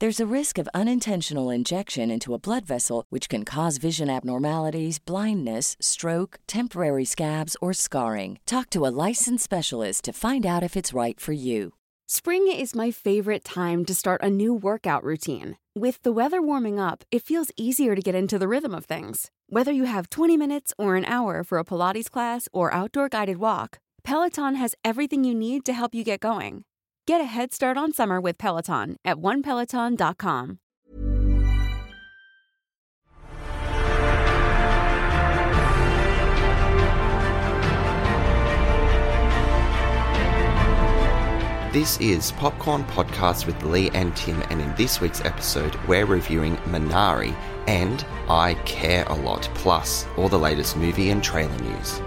There's a risk of unintentional injection into a blood vessel, which can cause vision abnormalities, blindness, stroke, temporary scabs, or scarring. Talk to a licensed specialist to find out if it's right for you. Spring is my favorite time to start a new workout routine. With the weather warming up, it feels easier to get into the rhythm of things. Whether you have 20 minutes or an hour for a Pilates class or outdoor guided walk, Peloton has everything you need to help you get going. Get a head start on summer with Peloton at onepeloton.com. This is Popcorn Podcast with Lee and Tim, and in this week's episode, we're reviewing Minari and I Care a Lot, plus all the latest movie and trailer news.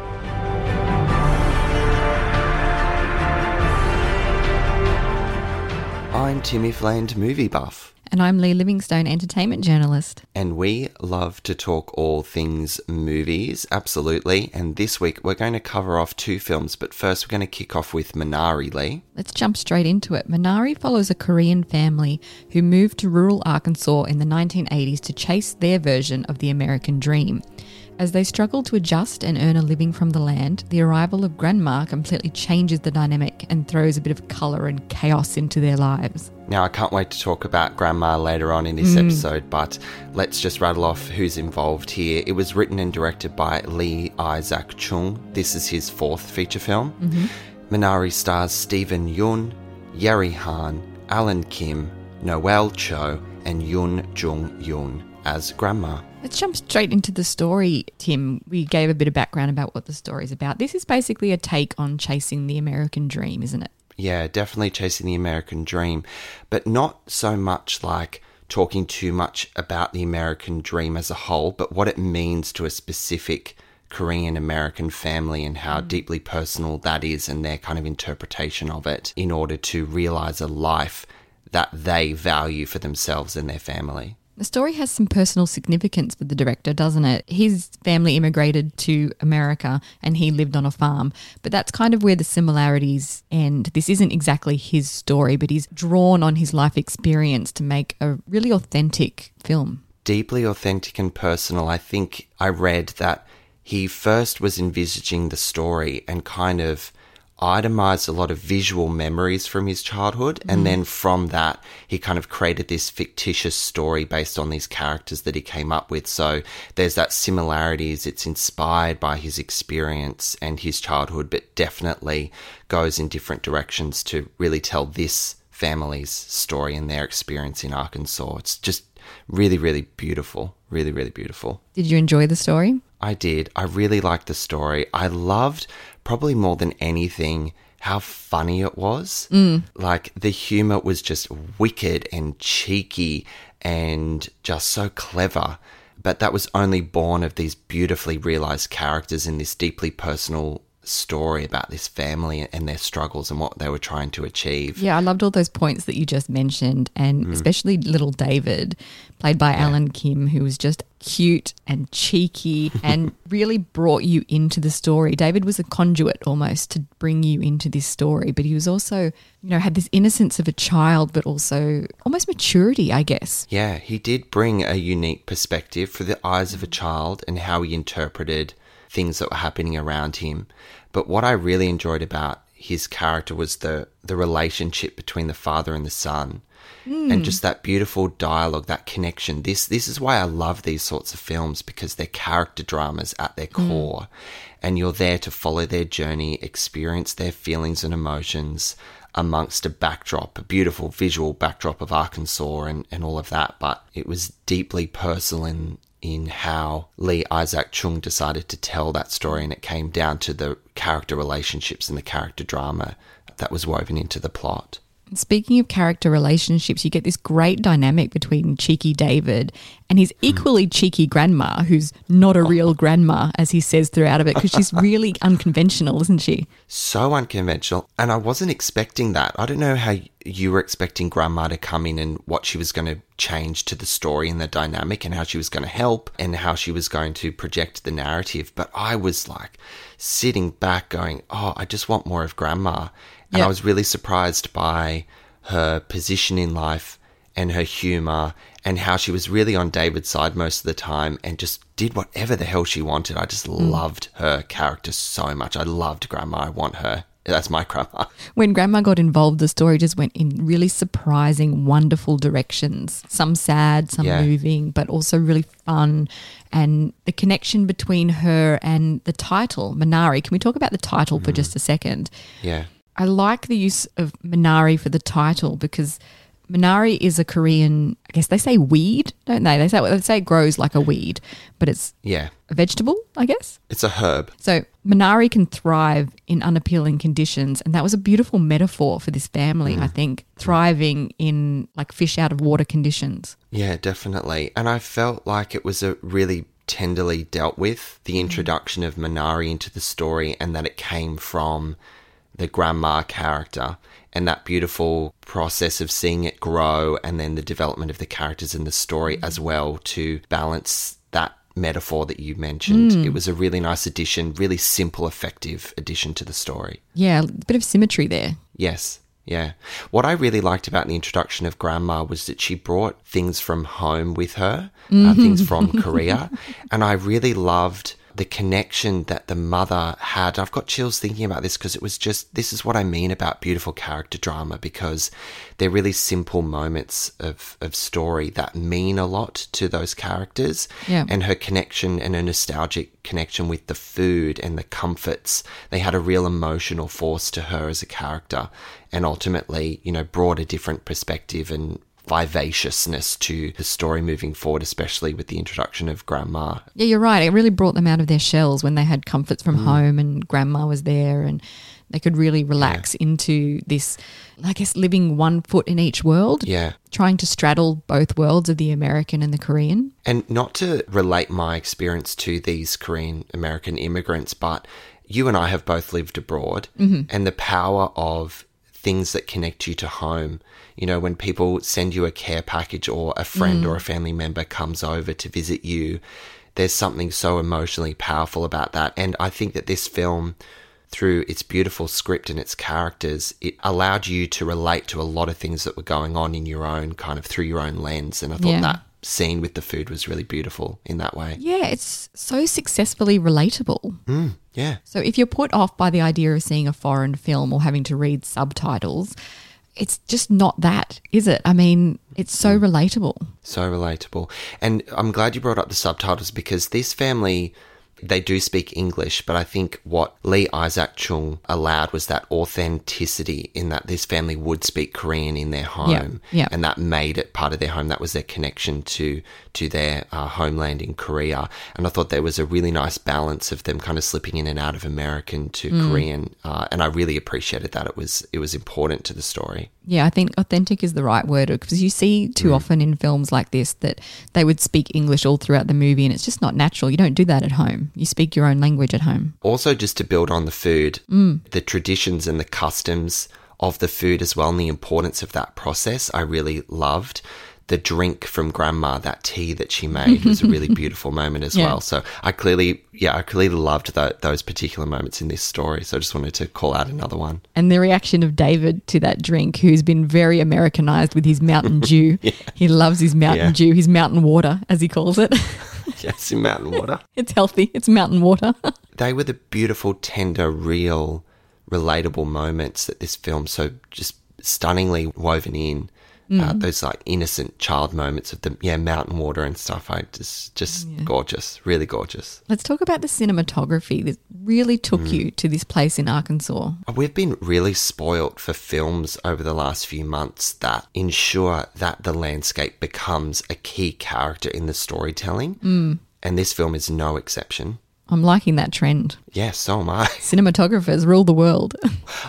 I'm Timmy Fland, movie buff. And I'm Lee Livingstone, entertainment journalist. And we love to talk all things movies, absolutely. And this week we're going to cover off two films, but first we're going to kick off with Minari, Lee. Let's jump straight into it. Minari follows a Korean family who moved to rural Arkansas in the 1980s to chase their version of the American dream. As they struggle to adjust and earn a living from the land, the arrival of Grandma completely changes the dynamic and throws a bit of colour and chaos into their lives. Now, I can't wait to talk about Grandma later on in this episode, but let's just rattle off who's involved here. It was written and directed by Lee Isaac Chung. This is his fourth feature film. Mm-hmm. Minari stars Steven Yeun, Yeri Han, Alan Kim, Noel Cho and Yoon Jung Yoon as Grandma. Let's jump straight into the story, Tim. We gave a bit of background about what the story is about. This is basically a take on Chasing the American Dream, isn't it? Yeah, definitely Chasing the American Dream, but not so much like talking too much about the American Dream as a whole, but what it means to a specific Korean-American family and how deeply personal that is and their kind of interpretation of it in order to realise a life that they value for themselves and their family. The story has some personal significance for the director, doesn't it? His family immigrated to America and he lived on a farm, but that's kind of where the similarities end. This isn't exactly his story, but he's drawn on his life experience to make a really authentic film. Deeply authentic and personal. I think I read that he first was envisaging the story and kind of itemized a lot of visual memories from his childhood, and then from that he kind of created this fictitious story based on these characters that he came up with. So there's that similarities. It's inspired by his experience and his childhood, but definitely goes in different directions to really tell this family's story and their experience in Arkansas. It's just really, really beautiful. Really, really beautiful. Did you enjoy the story? I did. I really liked the story. I loved, probably more than anything, how funny it was. Like, the humour was just wicked and cheeky and just so clever. But that was only born of these beautifully realised characters in this deeply personal story about this family and their struggles and what they were trying to achieve. Yeah, I loved all those points that you just mentioned, and especially little David, played by Alan Kim, who was just cute and cheeky and really brought you into the story. David was a conduit almost to bring you into this story, but he was also, you know, had this innocence of a child but also almost maturity, I guess. Yeah, he did bring a unique perspective for the eyes of a child and how he interpreted things that were happening around him. But what I really enjoyed about his character was the relationship between the father and the son, and just that beautiful dialogue, that connection. This is why I love these sorts of films, because they're character dramas at their core, and you're there to follow their journey, experience their feelings and emotions amongst a backdrop, a beautiful visual backdrop of Arkansas and all of that. But it was deeply personal in how Lee Isaac Chung decided to tell that story, and it came down to the character relationships and the character drama that was woven into the plot. Speaking of character relationships, you get this great dynamic between cheeky David and his equally cheeky grandma, who's not a real grandma, as he says throughout of it, because she's really unconventional, isn't she? So unconventional. And I wasn't expecting that. I don't know how you were expecting grandma to come in and what she was going to change to the story and the dynamic and how she was going to help and how she was going to project the narrative. But I was like sitting back going, oh, I just want more of grandma. And I was really surprised by her position in life and her humour and how she was really on David's side most of the time and just did whatever the hell she wanted. I just loved her character so much. I loved grandma. I want her. That's my grandma. When grandma got involved, the story just went in really surprising, wonderful directions. Some sad, some moving, but also really fun. And the connection between her and the title, Minari. Can we talk about the title for just a second? Yeah. I like the use of Minari for the title, because Minari is a Korean, I guess they say weed, don't they? They say it grows like a weed, but it's a vegetable, I guess. It's a herb. So Minari can thrive in unappealing conditions, and that was a beautiful metaphor for this family, I think, thriving in like fish out of water conditions. Yeah, definitely. And I felt like it was a really tenderly dealt with, the introduction of Minari into the story, and that it came from the grandma character and that beautiful process of seeing it grow, and then the development of the characters in the story as well to balance that metaphor that you mentioned. It was a really nice addition, really simple, effective addition to the story. Yeah, a bit of symmetry there. Yes. Yeah. What I really liked about the introduction of grandma was that she brought things from home with her, things from Korea. And I really loved the connection that the mother had. I've got chills thinking about this, because it was just, this is what I mean about beautiful character drama, because they're really simple moments of story that mean a lot to those characters. Yeah. And her connection and her nostalgic connection with the food and the comforts, they had a real emotional force to her as a character, and ultimately, you know, brought a different perspective and vivaciousness to the story moving forward, especially with the introduction of grandma. Yeah, you're right. It really brought them out of their shells when they had comforts from home and grandma was there, and they could really relax into this, I guess, living one foot in each world. Yeah. Trying to straddle both worlds of the American and the Korean. And not to relate my experience to these Korean American immigrants, but you and I have both lived abroad, and the power of things that connect you to home. You know, when people send you a care package, or a friend or a family member comes over to visit you, there's something so emotionally powerful about that. And I think that this film, through its beautiful script and its characters, it allowed you to relate to a lot of things that were going on in your own kind of, through your own lens. And I thought that scene with the food was really beautiful in that way. Yeah, it's so successfully relatable. Yeah. So if you're put off by the idea of seeing a foreign film or having to read subtitles, it's just not that, is it? I mean, it's so relatable. So relatable. And I'm glad you brought up the subtitles, because this family, they do speak English, but I think what Lee Isaac Chung allowed was that authenticity, in that this family would speak Korean in their home, and that made it part of their home. That was their connection to their homeland in Korea. And I thought there was a really nice balance of them kind of slipping in and out of American to Korean, and I really appreciated that. It was important to the story. Yeah, I think authentic is the right word, because you see too often in films like this that they would speak English all throughout the movie, and it's just not natural. You don't do that at home. home. You speak your own language at home. Also, just to build on the food, the traditions and the customs of the food as well, and the importance of that process, I really loved. The drink from grandma, that tea that she made, was a really beautiful moment as well. So I clearly loved those particular moments in this story. So I just wanted to call out another one. And the reaction of David to that drink, who's been very Americanized with his Mountain Dew. He loves his Mountain Dew, his mountain water, as he calls it. Yes, mountain water. It's healthy. It's mountain water. They were the beautiful, tender, real, relatable moments that this film so just stunningly woven in. Those like innocent child moments of the mountain water and stuff. I just gorgeous, really gorgeous. Let's talk about the cinematography that really took you to this place in Arkansas. We've been really spoiled for films over the last few months that ensure that the landscape becomes a key character in the storytelling, and this film is no exception. I'm liking that trend. Yeah, so am I. Cinematographers rule the world.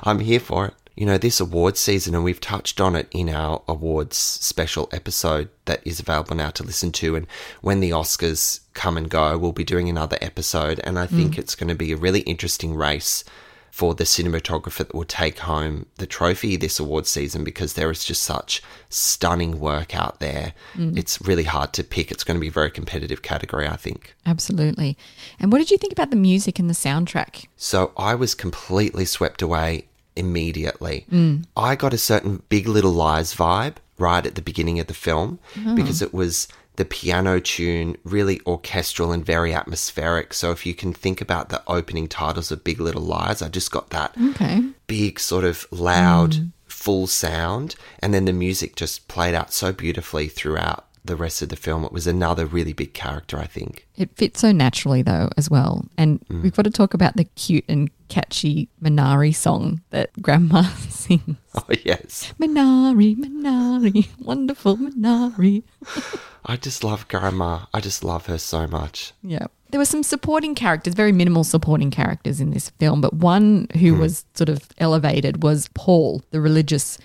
I'm here for it. You know, this awards season, and we've touched on it in our awards special episode that is available now to listen to. And when the Oscars come and go, we'll be doing another episode. And I think it's going to be a really interesting race for the cinematographer that will take home the trophy this awards season, because there is just such stunning work out there. It's really hard to pick. It's going to be a very competitive category, I think. Absolutely. And what did you think about the music and the soundtrack? So I was completely swept away immediately. I got a certain Big Little Lies vibe right at the beginning of the film because it was the piano tune, really orchestral and very atmospheric. So if you can think about the opening titles of Big Little Lies, I just got that big sort of loud, full sound. And then the music just played out so beautifully throughout the rest of the film. It was another really big character, I think. It fits so naturally though as well. And we've got to talk about the cute and catchy Minari song that grandma sings. Oh, yes. Minari, Minari, wonderful Minari. I just love grandma. I just love her so much. Yeah. There were some supporting characters, very minimal supporting characters in this film, but one who was sort of elevated was Paul, the religious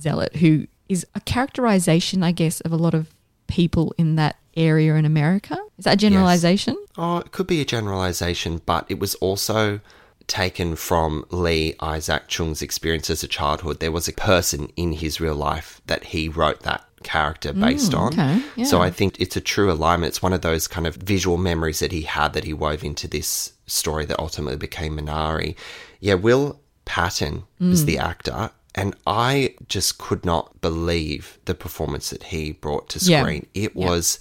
zealot, who is a characterization, I guess, of a lot of people in that area in America. Is that a generalization? Yes. Oh, it could be a generalization, but it was also taken from Lee Isaac Chung's experiences of childhood. There was a person in his real life that he wrote that character based on. Okay. Yeah. So I think it's a true alignment. It's one of those kind of visual memories that he had that he wove into this story that ultimately became Minari. Yeah, Will Patton is the actor. And I just could not believe the performance that he brought to screen. Yeah. It was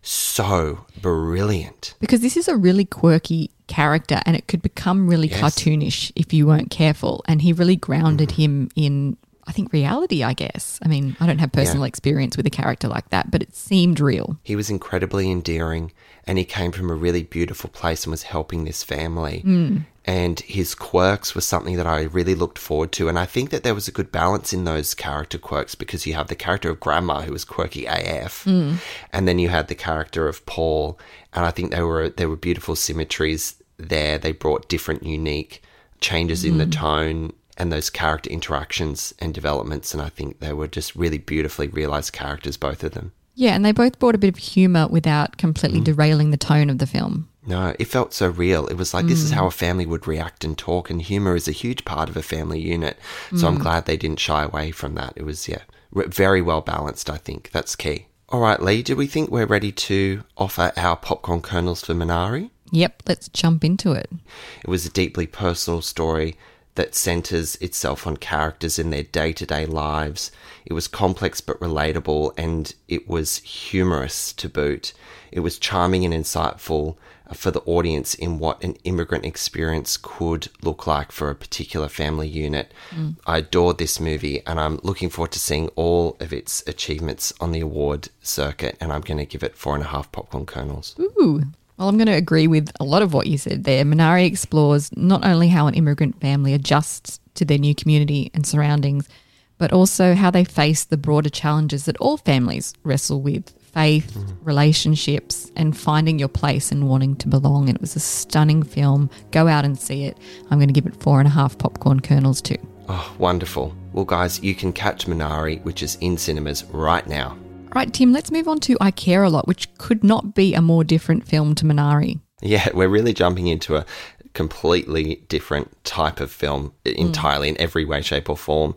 so brilliant. Because this is a really quirky character, and it could become really cartoonish if you weren't careful. And he really grounded him in, I think, reality, I guess. I mean, I don't have personal experience with a character like that, but it seemed real. He was incredibly endearing, and he came from a really beautiful place and was helping this family. And his quirks were something that I really looked forward to. And I think that there was a good balance in those character quirks, because you have the character of Grandma, who was quirky AF, and then you had the character of Paul. And I think there were beautiful symmetries there. They brought different, unique changes in the tone and those character interactions and developments. And I think they were just really beautifully realised characters, both of them. Yeah, and they both brought a bit of humour without completely derailing the tone of the film. No, it felt so real. It was like this is how a family would react and talk, and humour is a huge part of a family unit. So I'm glad they didn't shy away from that. It was, very well balanced, I think. That's key. All right, Lee, do we think we're ready to offer our popcorn kernels for Minari? Yep, let's jump into it. It was a deeply personal story that centres itself on characters in their day-to-day lives. It was complex but relatable, and it was humorous to boot. It was charming and insightful for the audience in what an immigrant experience could look like for a particular family unit. I adored this movie, and I'm looking forward to seeing all of its achievements on the award circuit, and I'm going to give it 4.5 popcorn kernels. Ooh. Well, I'm going to agree with a lot of what you said there. Minari explores not only how an immigrant family adjusts to their new community and surroundings, but also how they face the broader challenges that all families wrestle with: faith, relationships, and finding your place and wanting to belong. And it was a stunning film. Go out and see it. I'm going to give it 4.5 popcorn kernels too. Oh, wonderful. Well, guys, you can catch Minari, which is in cinemas right now. All right, Tim, let's move on to I Care a Lot, which could not be a more different film to Minari. Yeah, we're really jumping into a completely different type of film entirely in every way, shape or form.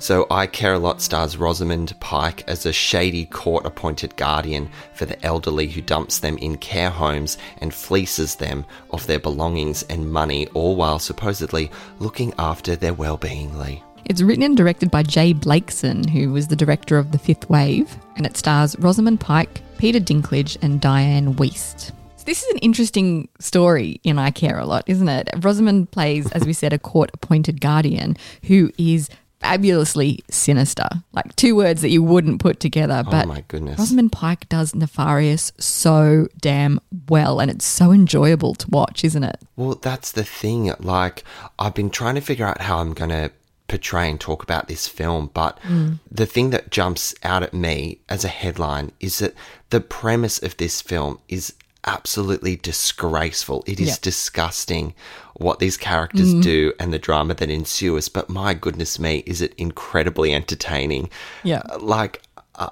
So I Care a Lot stars Rosamund Pike as a shady court-appointed guardian for the elderly who dumps them in care homes and fleeces them of their belongings and money, all while supposedly looking after their well-being, Lee. It's written and directed by Jay Blakeson, who was the director of The Fifth Wave, and it stars Rosamund Pike, Peter Dinklage and Diane Wiest. This is an interesting story in I Care a Lot, isn't it? Rosamund plays, as we said, a court-appointed guardian who is fabulously sinister. Like two words that you wouldn't put together. But oh my goodness. Rosamund Pike does nefarious so damn well, and it's so enjoyable to watch, isn't it? Well, that's the thing. Like, I've been trying to figure out how I'm going to portray and talk about this film, but the thing that jumps out at me as a headline is that the premise of this film is absolutely disgraceful. It is disgusting what these characters do and the drama that ensues, but my goodness me, is it incredibly entertaining. Yeah. Like,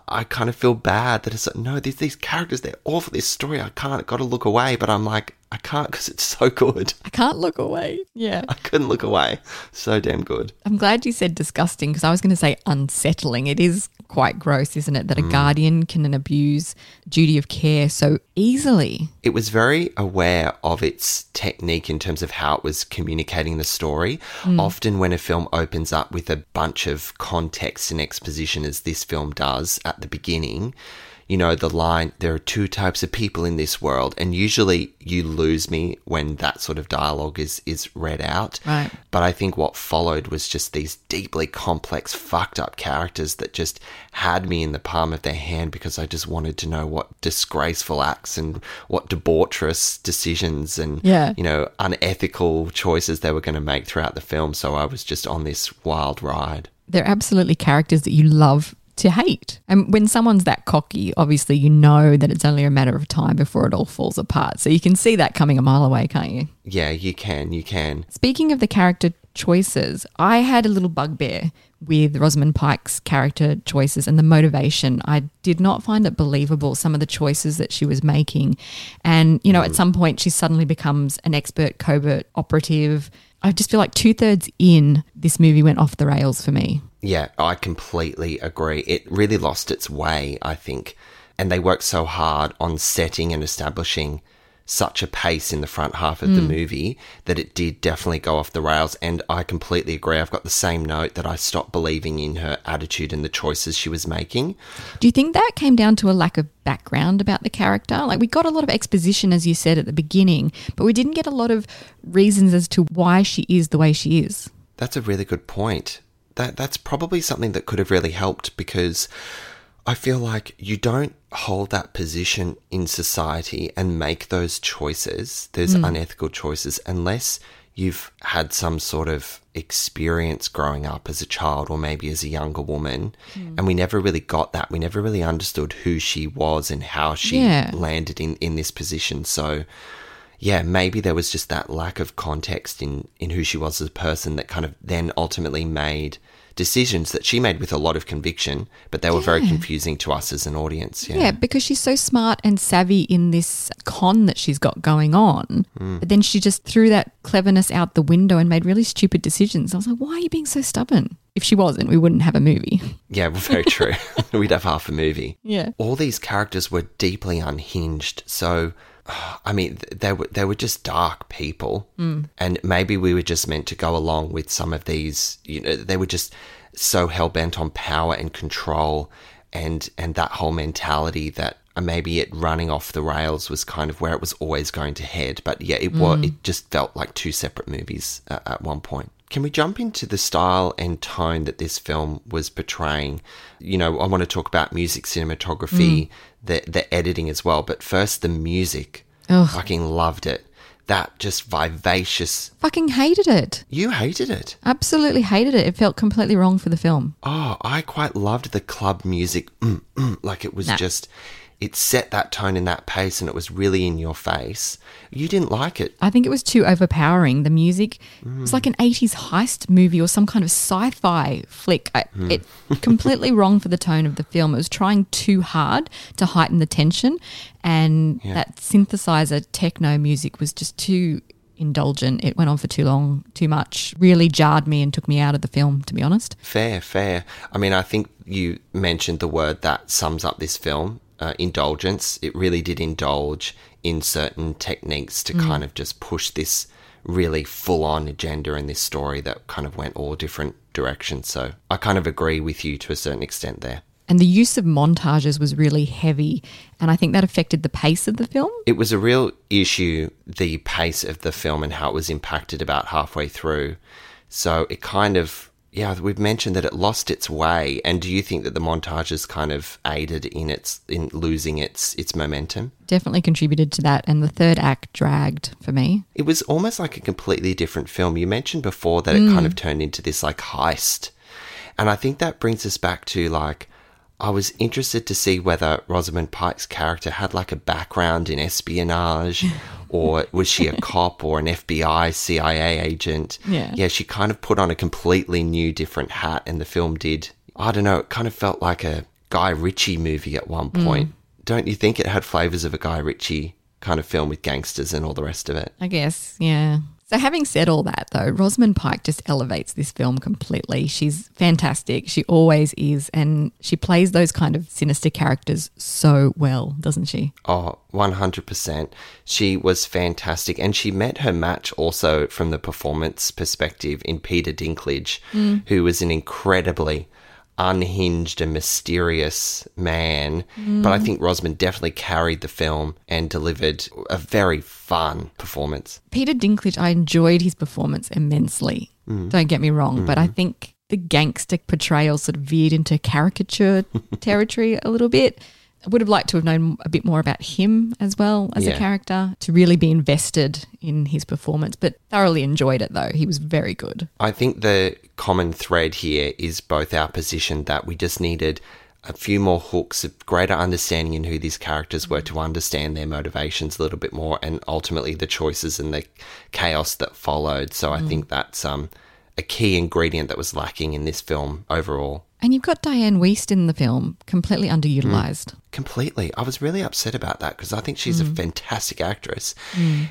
I kind of feel bad that it's like, no, these characters, they're awful. This story, I've got to look away, but I'm like, I can't because it's so good. I can't look away. Yeah. I couldn't look away. So damn good. I'm glad you said disgusting because I was going to say unsettling. It is quite gross, isn't it, that a guardian can abuse duty of care so easily. It was very aware of its technique in terms of how it was communicating the story. Often when a film opens up with a bunch of context and exposition, as this film does at the beginning, you know, the line, there are two types of people in this world, and usually you lose me when that sort of dialogue is read out. Right. But I think what followed was just these deeply complex, fucked up characters that just had me in the palm of their hand because I just wanted to know what disgraceful acts and what debaucherous decisions and, you know, unethical choices they were going to make throughout the film. So I was just on this wild ride. They're absolutely characters that you love to hate. And when someone's that cocky, obviously you know that it's only a matter of time before it all falls apart. So you can see that coming a mile away, can't you? Yeah, you can. You can. Speaking of the character choices, I had a little bugbear with Rosamund Pike's character choices and the motivation. I did not find it believable, some of the choices that she was making. And, you know, at some point she suddenly becomes an expert covert operative. I just feel like two-thirds in, this movie went off the rails for me. Yeah, I completely agree. It really lost its way, I think. And they worked so hard on setting and establishing such a pace in the front half of the movie that it did definitely go off the rails. And I completely agree. I've got the same note that I stopped believing in her attitude and the choices she was making. Do you think that came down to a lack of background about the character? Like, we got a lot of exposition, as you said, at the beginning, but we didn't get a lot of reasons as to why she is the way she is. That's a really good point. That's probably something that could have really helped, because I feel like you don't hold that position in society and make those choices, those unethical choices, unless you've had some sort of experience growing up as a child or maybe as a younger woman. And we never really got that. We never really understood who she was and how she landed in this position. So yeah, maybe there was just that lack of context in who she was as a person that kind of then ultimately made decisions that she made with a lot of conviction, but they were very confusing to us as an audience. Yeah, because she's so smart and savvy in this con that she's got going on, but then she just threw that cleverness out the window and made really stupid decisions. I was like, why are you being so stubborn? If she wasn't, we wouldn't have a movie. Yeah, very true. We'd have half a movie. Yeah. All these characters were deeply unhinged, so I mean, they were just dark people, and maybe we were just meant to go along with some of these, you know, they were just so hell-bent on power and control and that whole mentality that maybe it running off the rails was kind of where it was always going to head. But yeah, it just felt like two separate movies at one point. Can we jump into the style and tone that this film was portraying? You know, I want to talk about music, cinematography, the editing as well. But first, the music. Ugh. Fucking loved it. That just vivacious. Fucking hated it. You hated it. Absolutely hated it. It felt completely wrong for the film. Oh, I quite loved the club music. Like it was just It set that tone and that pace, and it was really in your face. You didn't like it. I think it was too overpowering, the music. It was like an 80s heist movie or some kind of sci-fi flick. It completely wrong for the tone of the film. It was trying too hard to heighten the tension, and that synthesizer techno music was just too indulgent. It went on for too long, too much. Really jarred me and took me out of the film, to be honest. Fair. I mean, I think you mentioned the word that sums up this film. Indulgence. It really did indulge in certain techniques to kind of just push this really full-on agenda in this story that kind of went all different directions. So I kind of agree with you to a certain extent there. And the use of montages was really heavy, and I think that affected the pace of the film. It was a real issue, the pace of the film and how it was impacted about halfway through. So it kind of... Yeah, we've mentioned that it lost its way, and do you think that the montages kind of aided in losing its momentum? Definitely contributed to that, and the third act dragged for me. It was almost like a completely different film. You mentioned before that it kind of turned into this like heist, and I think that brings us back to like I was interested to see whether Rosamund Pike's character had like a background in espionage or was she a cop or an FBI, CIA agent? Yeah, she kind of put on a completely new different hat, and the film did. I don't know, it kind of felt like a Guy Ritchie movie at one point. Don't you think it had flavours of a Guy Ritchie kind of film with gangsters and all the rest of it? I guess, yeah. So having said all that, though, Rosamund Pike just elevates this film completely. She's fantastic. She always is. And she plays those kind of sinister characters so well, doesn't she? Oh, 100%. She was fantastic. And she met her match also from the performance perspective in Peter Dinklage, who was an incredibly unhinged and mysterious man. But I think Rosamund definitely carried the film and delivered a very fun performance. Peter Dinklage, I enjoyed his performance immensely. Don't get me wrong, but I think the gangster portrayal sort of veered into caricature territory a little bit. I would have liked to have known a bit more about him as well as a character to really be invested in his performance, but thoroughly enjoyed it though. He was very good. I think the common thread here is both our position that we just needed a few more hooks, a greater understanding in who these characters were to understand their motivations a little bit more, and ultimately the choices and the chaos that followed. So I think that's a key ingredient that was lacking in this film overall. And you've got Diane Wiest in the film, completely underutilised. Completely. I was really upset about that because I think she's a fantastic actress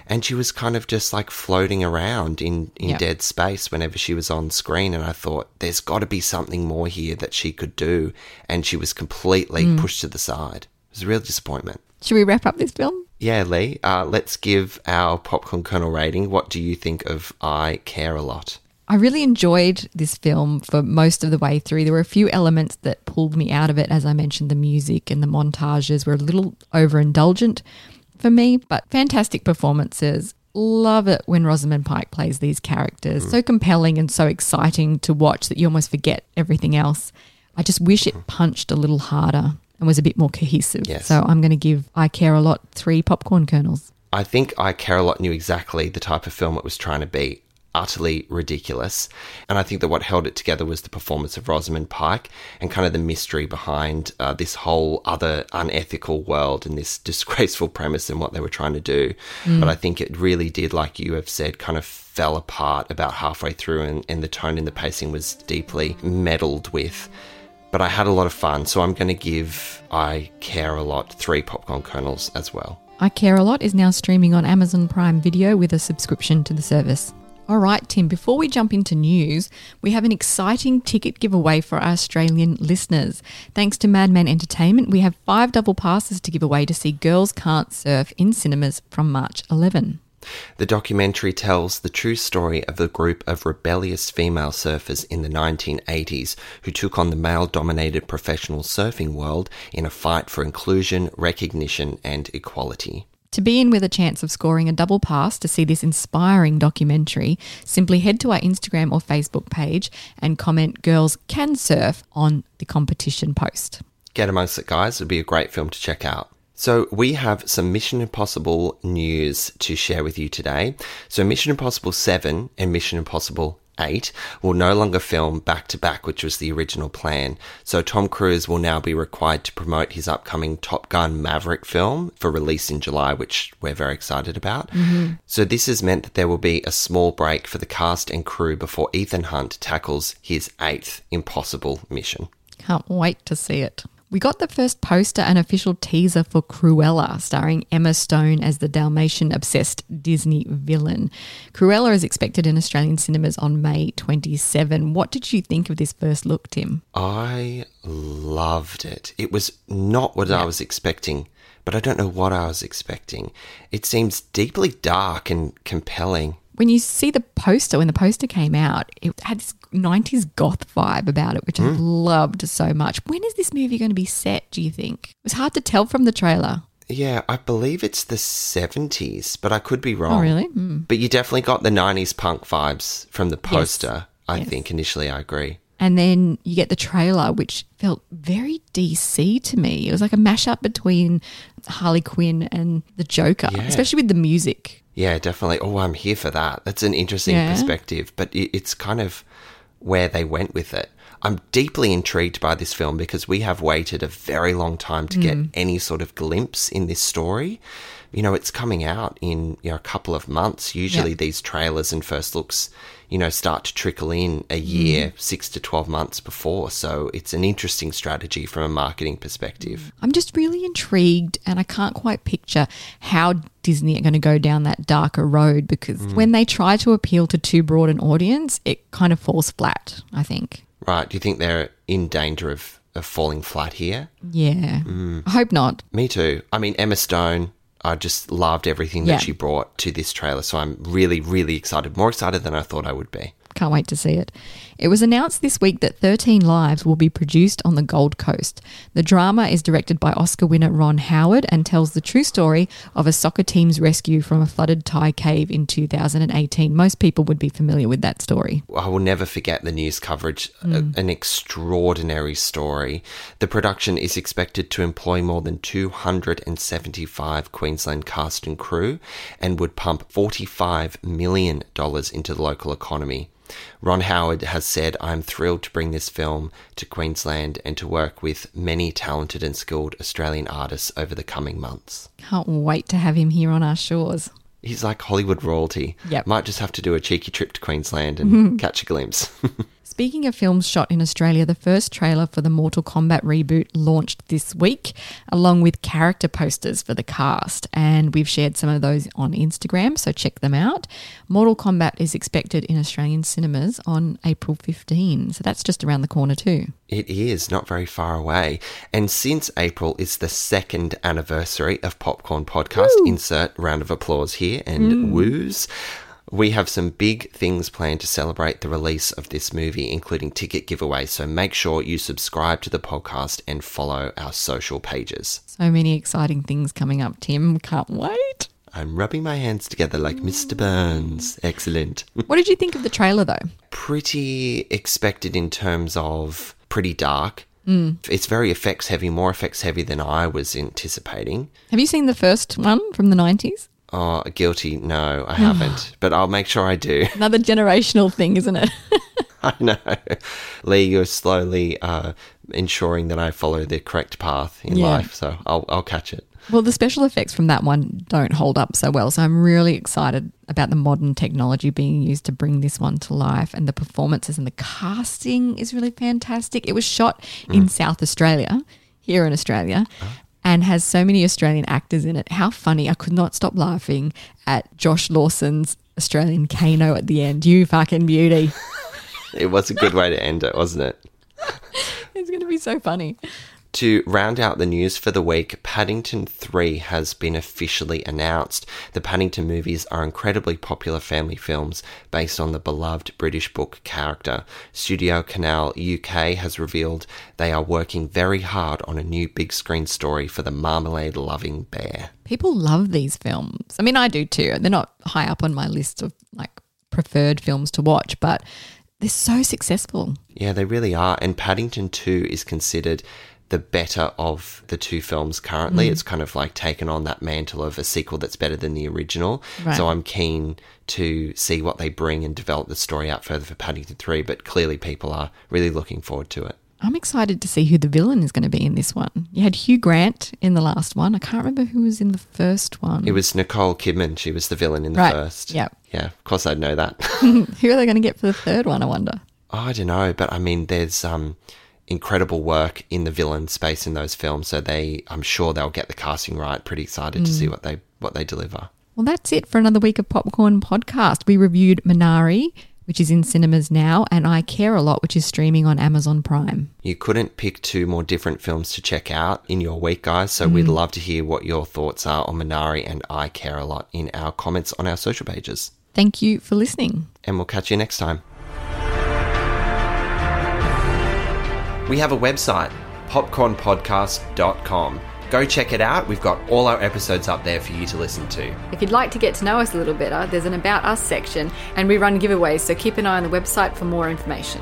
and she was kind of just like floating around in dead space whenever she was on screen, and I thought there's got to be something more here that she could do, and she was completely pushed to the side. It was a real disappointment. Should we wrap up this film? Yeah, Lee. Let's give our popcorn kernel rating. What do you think of I Care a Lot? I really enjoyed this film for most of the way through. There were a few elements that pulled me out of it. As I mentioned, the music and the montages were a little overindulgent for me, but fantastic performances. Love it when Rosamund Pike plays these characters. So compelling and so exciting to watch that you almost forget everything else. I just wish it punched a little harder and was a bit more cohesive. Yes. So I'm going to give I Care a Lot 3 popcorn kernels. I think I Care a Lot knew exactly the type of film it was trying to be. Utterly ridiculous. And I think that what held it together was the performance of Rosamund Pike and kind of the mystery behind this whole other unethical world and this disgraceful premise and what they were trying to do. But I think it really did, like you have said, kind of fell apart about halfway through, and the tone and the pacing was deeply meddled with. But I had a lot of fun, so I'm going to give I Care a Lot 3 popcorn kernels as well. I Care a Lot is now streaming on Amazon Prime Video with a subscription to the service. All right, Tim, before we jump into news, we have an exciting ticket giveaway for our Australian listeners. Thanks to Madman Entertainment, we have 5 double passes to give away to see Girls Can't Surf in cinemas from March 11. The documentary tells the true story of a group of rebellious female surfers in the 1980s who took on the male-dominated professional surfing world in a fight for inclusion, recognition and equality. To be in with a chance of scoring a double pass to see this inspiring documentary, simply head to our Instagram or Facebook page and comment Girls Can Surf on the competition post. Get amongst it, guys. It'll be a great film to check out. So we have some Mission Impossible news to share with you today. So Mission Impossible 7 and Mission Impossible 8 will no longer film back-to-back, which was the original plan. So Tom Cruise will now be required to promote his upcoming Top Gun Maverick film for release in July, which we're very excited about. Mm-hmm. So this has meant that there will be a small break for the cast and crew before Ethan Hunt tackles his 8th impossible mission. Can't wait to see it. We got the first poster and official teaser for Cruella, starring Emma Stone as the Dalmatian-obsessed Disney villain. Cruella is expected in Australian cinemas on May 27. What did you think of this first look, Tim? I loved it. It was not what I was expecting, but I don't know what I was expecting. It seems deeply dark and compelling. When you see the poster, when the poster came out, it had this 90s goth vibe about it, which I loved so much. When is this movie going to be set, do you think? It was hard to tell from the trailer. Yeah, I believe it's the 70s, but I could be wrong. Oh, really? Mm. But you definitely got the 90s punk vibes from the poster, I think. Initially, I agree. And then you get the trailer, which felt very DC to me. It was like a mashup between Harley Quinn and the Joker, especially with the music. Yeah, definitely. Oh, I'm here for that. That's an interesting perspective, but it's kind of where they went with it. I'm deeply intrigued by this film because we have waited a very long time to get any sort of glimpse in this story. You know, it's coming out in a couple of months. Usually these trailers and first looks, start to trickle in a year, 6 to 12 months before. So it's an interesting strategy from a marketing perspective. I'm just really intrigued, and I can't quite picture how Disney are going to go down that darker road, because when they try to appeal to too broad an audience, it kind of falls flat, I think. Right. Do you think they're in danger of falling flat here? Yeah. I hope not. Me too. I mean, Emma Stone, I just loved everything that she brought to this trailer. So I'm really, really excited, more excited than I thought I would be. Can't wait to see it. It was announced this week that 13 Lives will be produced on the Gold Coast. The drama is directed by Oscar winner Ron Howard and tells the true story of a soccer team's rescue from a flooded Thai cave in 2018. Most people would be familiar with that story. I will never forget the news coverage, an extraordinary story. The production is expected to employ more than 275 Queensland cast and crew and would pump $45 million into the local economy. Ron Howard has said, "I'm thrilled to bring this film to Queensland and to work with many talented and skilled Australian artists over the coming months." Can't wait to have him here on our shores. He's like Hollywood royalty. Yep. Might just have to do a cheeky trip to Queensland and catch a glimpse. Speaking of films shot in Australia, the first trailer for the Mortal Kombat reboot launched this week, along with character posters for the cast, and we've shared some of those on Instagram, so check them out. Mortal Kombat is expected in Australian cinemas on April 15, so that's just around the corner too. It is, not very far away. And since April is the 2nd anniversary of Popcorn Podcast, woo! Insert round of applause here and woos. We have some big things planned to celebrate the release of this movie, including ticket giveaways. So make sure you subscribe to the podcast and follow our social pages. So many exciting things coming up, Tim. Can't wait. I'm rubbing my hands together like Mr. Burns. Excellent. What did you think of the trailer, though? Pretty expected in terms of pretty dark. It's very effects heavy, more effects heavy than I was anticipating. Have you seen the first one from the 90s? Oh, guilty. No, I haven't, but I'll make sure I do. Another generational thing, isn't it? I know. Lee, you're slowly ensuring that I follow the correct path in life, so I'll catch it. Well, the special effects from that one don't hold up so well, so I'm really excited about the modern technology being used to bring this one to life, and the performances and the casting is really fantastic. It was shot in South Australia, here in Australia, and has so many Australian actors in it. How funny. I could not stop laughing at Josh Lawson's Australian Kano at the end. You fucking beauty. It was a good way to end it, wasn't it? It's going to be so funny. To round out the news for the week, Paddington 3 has been officially announced. The Paddington movies are incredibly popular family films based on the beloved British book character. Studio Canal UK has revealed they are working very hard on a new big screen story for the marmalade-loving bear. People love these films. I mean, I do too. They're not high up on my list of preferred films to watch, but they're so successful. Yeah, they really are. And Paddington 2 is considered the better of the two films currently. Mm. It's kind of like taken on that mantle of a sequel that's better than the original. Right. So I'm keen to see what they bring and develop the story out further for Paddington 3, but clearly people are really looking forward to it. I'm excited to see who the villain is going to be in this one. You had Hugh Grant in the last one. I can't remember who was in the first one. It was Nicole Kidman. She was the villain in the first. Yeah. Yeah, of course I'd know that. Who are they going to get for the third one, I wonder? Oh, I don't know, but I mean there's incredible work in the villain space in those films, so I'm sure they'll get the casting right. Pretty excited to see what they deliver. Well, that's it for another week of Popcorn Podcast. We reviewed Minari, which is in cinemas now, and I Care a Lot, which is streaming on Amazon Prime. You couldn't pick two more different films to check out in your week, guys, so we'd love to hear what your thoughts are on Minari and I Care a Lot in our comments on our social pages. Thank you for listening. And we'll catch you next time. We have a website, popcornpodcast.com. Go check it out. We've got all our episodes up there for you to listen to. If you'd like to get to know us a little better, there's an About Us section and we run giveaways, so keep an eye on the website for more information.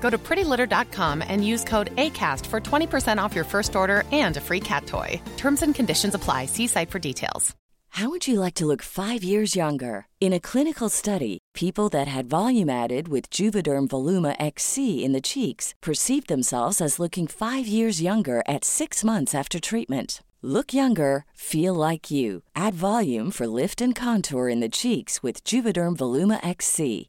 Go to prettylitter.com and use code ACAST for 20% off your first order and a free cat toy. Terms and conditions apply. See site for details. How would you like to look 5 years younger? In a clinical study, people that had volume added with Juvederm Voluma XC in the cheeks perceived themselves as looking 5 years younger at 6 months after treatment. Look younger, feel like you. Add volume for lift and contour in the cheeks with Juvederm Voluma XC.